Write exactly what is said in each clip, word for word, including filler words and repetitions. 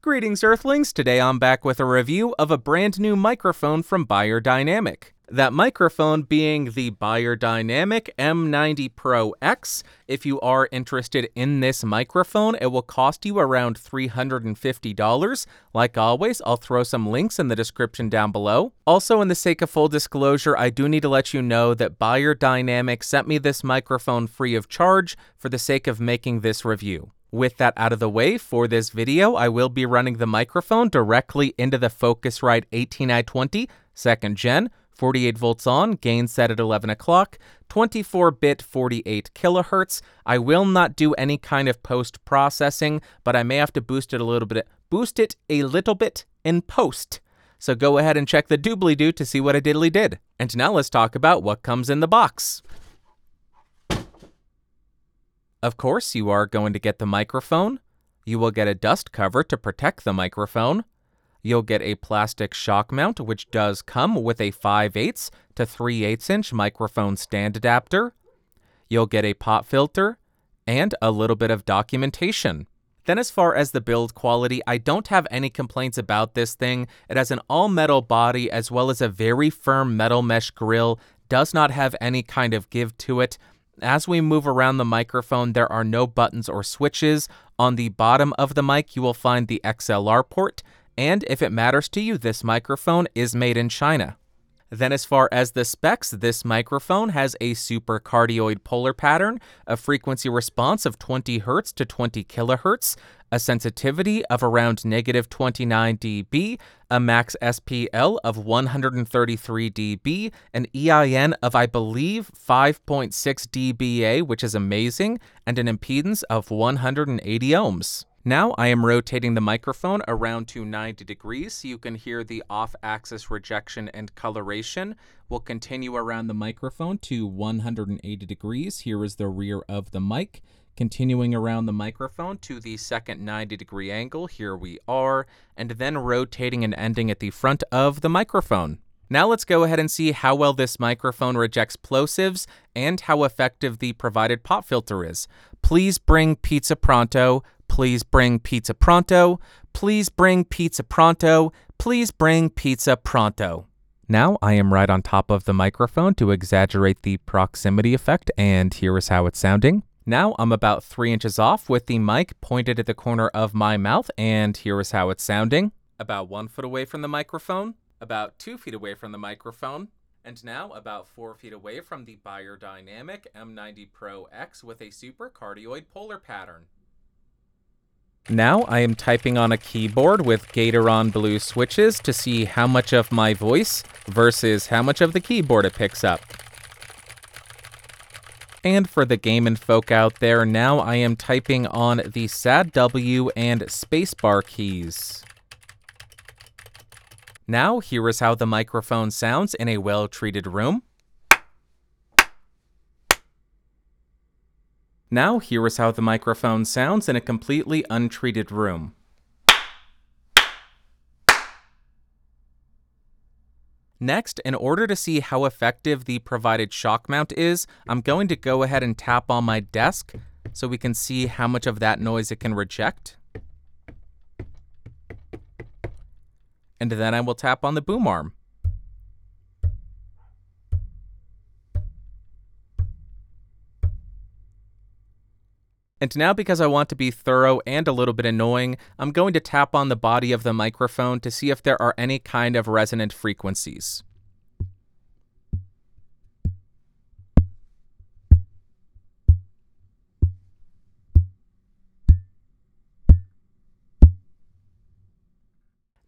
Greetings, Earthlings! Today I'm back with a review of a brand new microphone from Beyerdynamic. That microphone being the Beyerdynamic M ninety Pro X. If you are interested in this microphone, it will cost you around three hundred fifty dollars. Like always, I'll throw some links in the description down below. Also, in the sake of full disclosure, I do need to let you know that Beyerdynamic sent me this microphone free of charge for the sake of making this review. With that out of the way, for this video, I will be running the microphone directly into the Focusrite eighteen i twenty, second gen, forty-eight volts on, gain set at eleven o'clock, twenty-four bit, forty-eight kilohertz. I will not do any kind of post-processing, but I may have to boost it a little bit, boost it a little bit in post. So go ahead and check the doobly-doo to see what I diddly did. And now let's talk about what comes in the box. Of course, you are going to get the microphone. You will get a dust cover to protect the microphone. You'll get a plastic shock mount, which does come with a five eighths to three eighths inch microphone stand adapter. You'll get a pop filter and a little bit of documentation. Then as far as the build quality, I don't have any complaints about this thing. It has an all-metal body as well as a very firm metal mesh grill. Does not have any kind of give to it. As we move around the microphone, there are no buttons or switches. On the bottom of the mic, you will find the X L R port. And if it matters to you, this microphone is made in China. Then as far as the specs, this microphone has a super cardioid polar pattern, a frequency response of twenty hertz to twenty kilohertz, a sensitivity of around negative twenty-nine decibels, a max S P L of one hundred thirty-three decibels, an E I N of, I believe, five point six decibels, which is amazing, and an impedance of one hundred eighty ohms. Now I am rotating the microphone around to ninety degrees so you can hear the off-axis rejection and coloration. We'll continue around the microphone to one hundred eighty degrees. Here is the rear of the mic. Continuing around the microphone to the second ninety degree angle, here we are, and then rotating and ending at the front of the microphone. Now let's go ahead and see how well this microphone rejects plosives and how effective the provided pop filter is. Please bring pizza pronto. Please bring pizza pronto. Please bring pizza pronto. Please bring pizza pronto. Now I am right on top of the microphone to exaggerate the proximity effect, and here is how it's sounding. Now I'm about three inches off with the mic pointed at the corner of my mouth, and here is how it's sounding. About one foot away from the microphone, about two feet away from the microphone, and now about four feet away from the Beyerdynamic M ninety Pro X with a super cardioid polar pattern. Now I am typing on a keyboard with Gateron blue switches to see how much of my voice versus how much of the keyboard it picks up. And for the game and folk out there, now I am typing on the S A D W and spacebar keys. Now here is how the microphone sounds in a well-treated room. Now, here is how the microphone sounds in a completely untreated room. Next, in order to see how effective the provided shock mount is, I'm going to go ahead and tap on my desk so we can see how much of that noise it can reject. And then I will tap on the boom arm. And now, because I want to be thorough and a little bit annoying, I'm going to tap on the body of the microphone to see if there are any kind of resonant frequencies.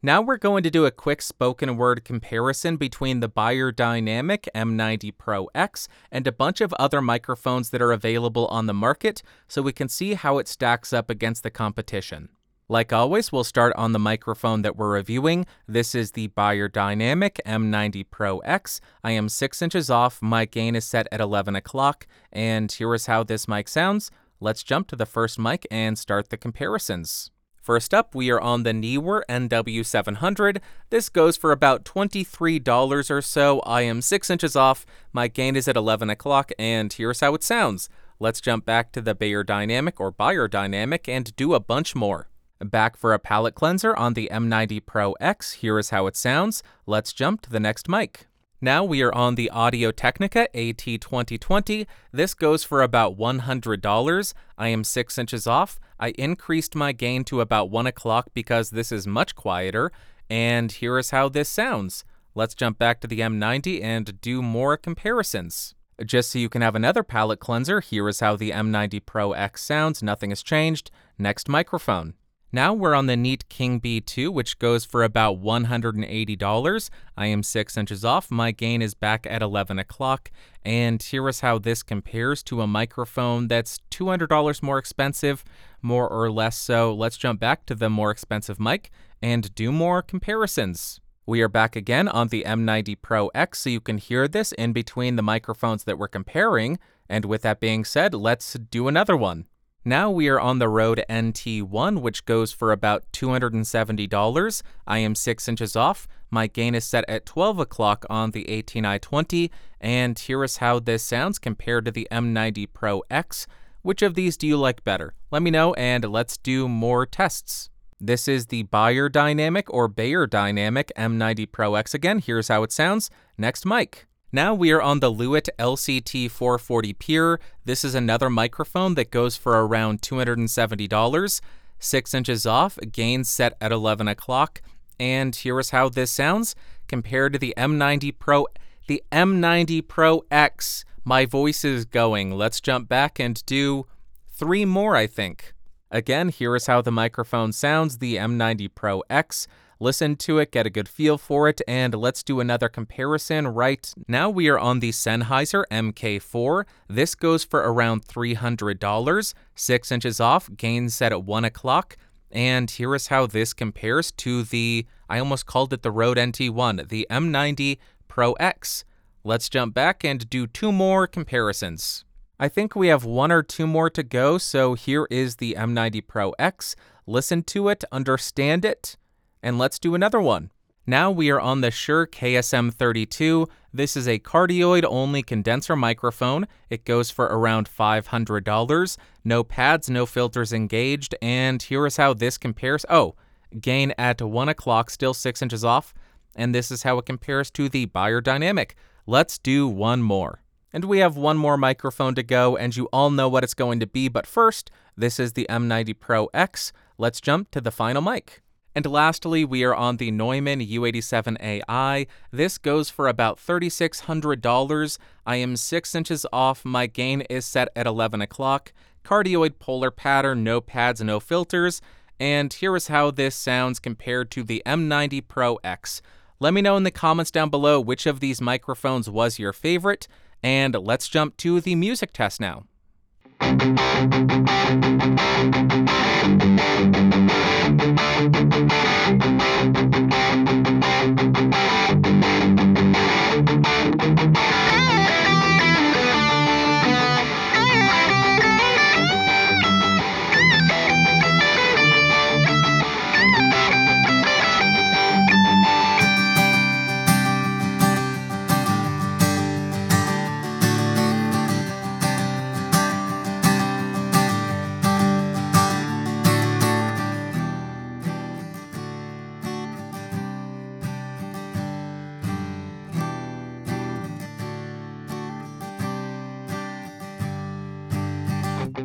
Now we're going to do a quick spoken word comparison between the Beyerdynamic M ninety Pro X and a bunch of other microphones that are available on the market so we can see how it stacks up against the competition. Like always, we'll start on the microphone that we're reviewing. This is the Beyerdynamic M ninety Pro X. I am six inches off, my gain is set at eleven o'clock, and here is how this mic sounds. Let's jump to the first mic and start the comparisons. First up, we are on the Neewer N W seven hundred. This goes for about twenty-three dollars or so. I am six inches off. My gain is at eleven o'clock, and here's how it sounds. Let's jump back to the Beyerdynamic or Beyerdynamic and do a bunch more. Back for a palette cleanser on the M ninety Pro X, here is how it sounds. Let's jump to the next mic. Now we are on the Audio Technica A T twenty twenty. This goes for about one hundred dollars. I am six inches off. I increased my gain to about one o'clock because this is much quieter, and here is how this sounds. Let's jump back to the M ninety and do more comparisons. Just so you can have another palette cleanser, here is how the M ninety Pro X sounds. Nothing has changed. Next microphone. Now we're on the Neat King B two, which goes for about one hundred eighty dollars. I am six inches off. My gain is back at eleven o'clock. And here is how this compares to a microphone that's two hundred dollars more expensive, more or less so. Let's jump back to the more expensive mic and do more comparisons. We are back again on the M ninety Pro X, so you can hear this in between the microphones that we're comparing. And with that being said, let's do another one. Now we are on the Rode N T one, which goes for about two hundred seventy dollars. I am six inches off. My gain is set at twelve o'clock on the eighteen i twenty. And here is how this sounds compared to the M ninety Pro X. Which of these do you like better? Let me know, and let's do more tests. This is the Beyerdynamic or Beyerdynamic M ninety Pro X again. Here's how it sounds. Next mic. Now we are on the Lewitt L C T four forty Pure. This is another microphone that goes for around two hundred seventy dollars. Six inches off, gain set at eleven o'clock. And here is how this sounds compared to the M ninety Pro, the M ninety Pro X. My voice is going. Let's jump back and do three more, I think. Again, here is how the microphone sounds, the M ninety Pro X. Listen to it, get a good feel for it, and let's do another comparison right now. We are on the Sennheiser M K four. This goes for around three hundred dollars, six inches off, gain set at one o'clock. And here is how this compares to the, I almost called it the Rode N T one, the M ninety Pro X. Let's jump back and do two more comparisons. I think we have one or two more to go, so here is the M ninety Pro X. Listen to it, understand it, and let's do another one. Now we are on the Shure K S M thirty-two. This is a cardioid-only condenser microphone. It goes for around five hundred dollars. No pads, no filters engaged, and here is how this compares. Oh, gain at one o'clock, still six inches off, and this is how it compares to the Beyerdynamic. Let's do one more. And we have one more microphone to go, and you all know what it's going to be, but first, this is the M ninety Pro X. Let's jump to the final mic. And lastly, we are on the Neumann U eighty-seven A I. This goes for about three thousand six hundred dollars. I am six inches off. My gain is set at eleven o'clock. Cardioid polar pattern, no pads, no filters. And here is how this sounds compared to the M ninety Pro X. Let me know in the comments down below which of these microphones was your favorite. And let's jump to the music test now.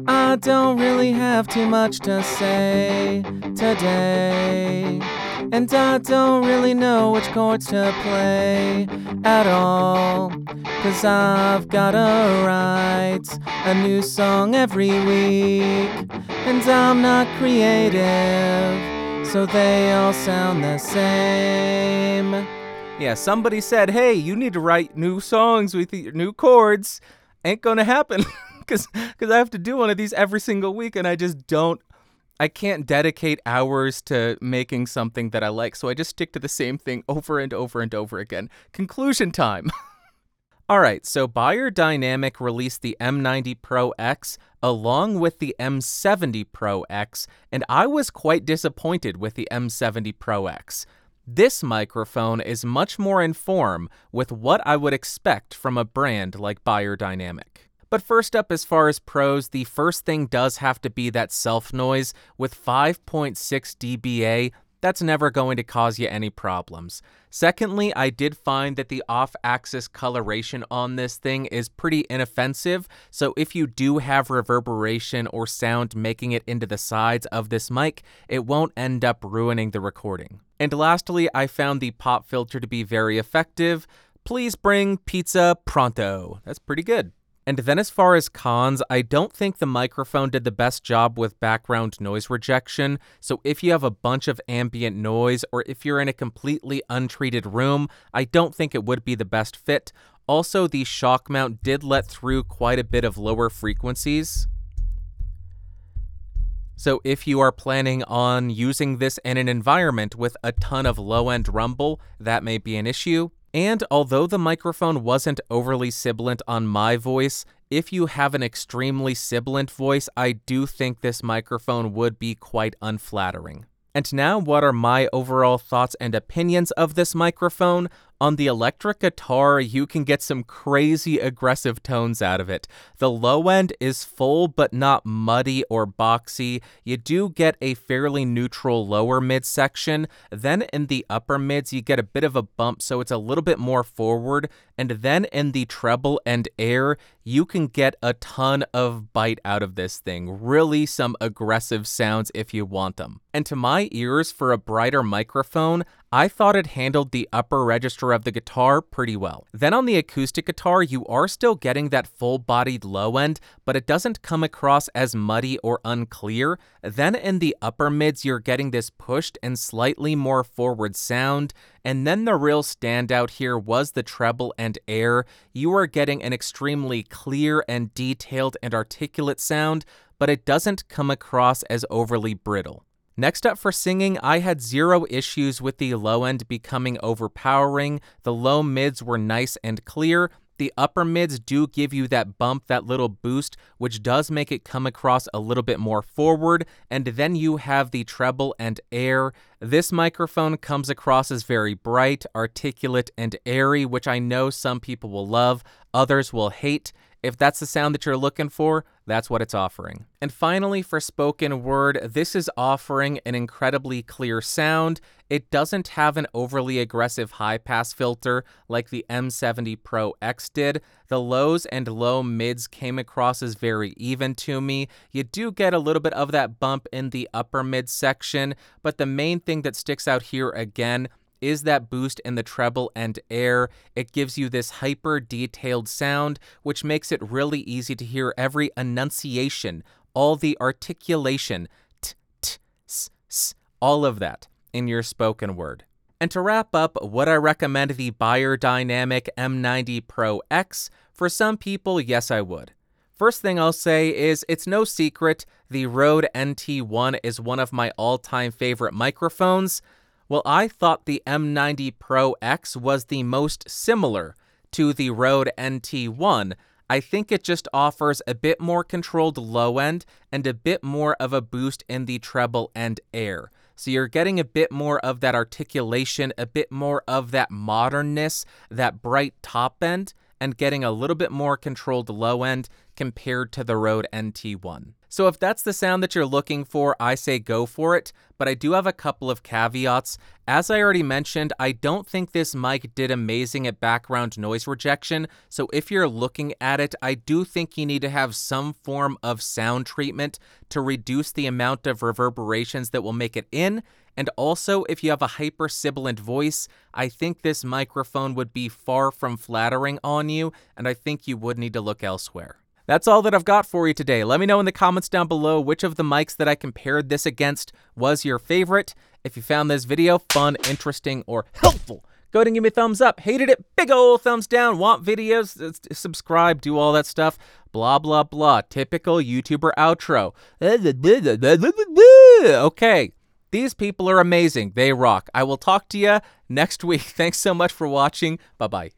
I don't really have too much to say today, and I don't really know which chords to play at all, 'cause I've gotta write a new song every week, and I'm not creative, so they all sound the same. Yeah, somebody said, hey, you need to write new songs with your new chords. Ain't gonna happen. Because I have to do one of these every single week, and I just don't, I can't dedicate hours to making something that I like, so I just stick to the same thing over and over and over again. Conclusion time. All right, so Beyerdynamic released the M ninety Pro X along with the M seventy Pro X, and I was quite disappointed with the M seventy Pro X. This microphone is much more in form with what I would expect from a brand like Beyerdynamic. But first up, as far as pros, the first thing does have to be that self noise. With five point six D B A, that's never going to cause you any problems. Secondly, I did find that the off-axis coloration on this thing is pretty inoffensive, so if you do have reverberation or sound making it into the sides of this mic, it won't end up ruining the recording. And lastly, I found the pop filter to be very effective. Please bring pizza pronto. That's pretty good. And then as far as cons, I don't think the microphone did the best job with background noise rejection, so if you have a bunch of ambient noise or if you're in a completely untreated room, I don't think it would be the best fit. Also, the shock mount did let through quite a bit of lower frequencies. So if you are planning on using this in an environment with a ton of low-end rumble, that may be an issue. And although the microphone wasn't overly sibilant on my voice, if you have an extremely sibilant voice, I do think this microphone would be quite unflattering. And now, what are my overall thoughts and opinions of this microphone? On the electric guitar, you can get some crazy aggressive tones out of it. The low end is full but not muddy or boxy. You do get a fairly neutral lower midsection. Then in the upper mids, you get a bit of a bump, so it's a little bit more forward. And then in the treble and air, you can get a ton of bite out of this thing. Really some aggressive sounds if you want them. And to my ears, for a brighter microphone, I thought it handled the upper register of the guitar pretty well. Then on the acoustic guitar, you are still getting that full-bodied low end, but it doesn't come across as muddy or unclear. Then in the upper mids, you're getting this pushed and slightly more forward sound. And then the real standout here was the treble and air. You are getting an extremely clear and detailed and articulate sound, but it doesn't come across as overly brittle. Next up, for singing, I had zero issues with the low end becoming overpowering. The low mids were nice and clear. The upper mids do give you that bump, that little boost, which does make it come across a little bit more forward. And then you have the treble and air. This microphone comes across as very bright, articulate, and airy, which I know some people will love, others will hate. If that's the sound that you're looking for, that's what it's offering. And finally, for spoken word, this is offering an incredibly clear sound. It doesn't have an overly aggressive high-pass filter like the M seventy Pro X did. The lows and low mids came across as very even to me. You do get a little bit of that bump in the upper mid section, but the main thing that sticks out here again is that boost in the treble and air. It gives you this hyper detailed sound, which makes it really easy to hear every enunciation, all the articulation, t, t, s, s, all of that in your spoken word. And to wrap up, would I recommend the Beyerdynamic M ninety Pro X? For some people, yes, I would. First thing I'll say is it's no secret the Rode N T one is one of my all-time favorite microphones. Well, I thought the M ninety Pro X was the most similar to the Rode N T one. I think it just offers a bit more controlled low end and a bit more of a boost in the treble and air. So you're getting a bit more of that articulation, a bit more of that modernness, that bright top end, and getting a little bit more controlled low end compared to the Rode N T one. So if that's the sound that you're looking for, I say go for it, but I do have a couple of caveats. As I already mentioned, I don't think this mic did amazing at background noise rejection, so if you're looking at it, I do think you need to have some form of sound treatment to reduce the amount of reverberations that will make it in. And also, if you have a hyper sibilant voice, I think this microphone would be far from flattering on you, and I think you would need to look elsewhere. That's all that I've got for you today. Let me know in the comments down below which of the mics that I compared this against was your favorite. If you found this video fun, interesting, or helpful, go ahead and give me a thumbs up. Hated it, big ol' thumbs down. Want videos, subscribe, do all that stuff. Blah, blah, blah. Typical YouTuber outro. Okay. These people are amazing. They rock. I will talk to you next week. Thanks so much for watching. Bye-bye.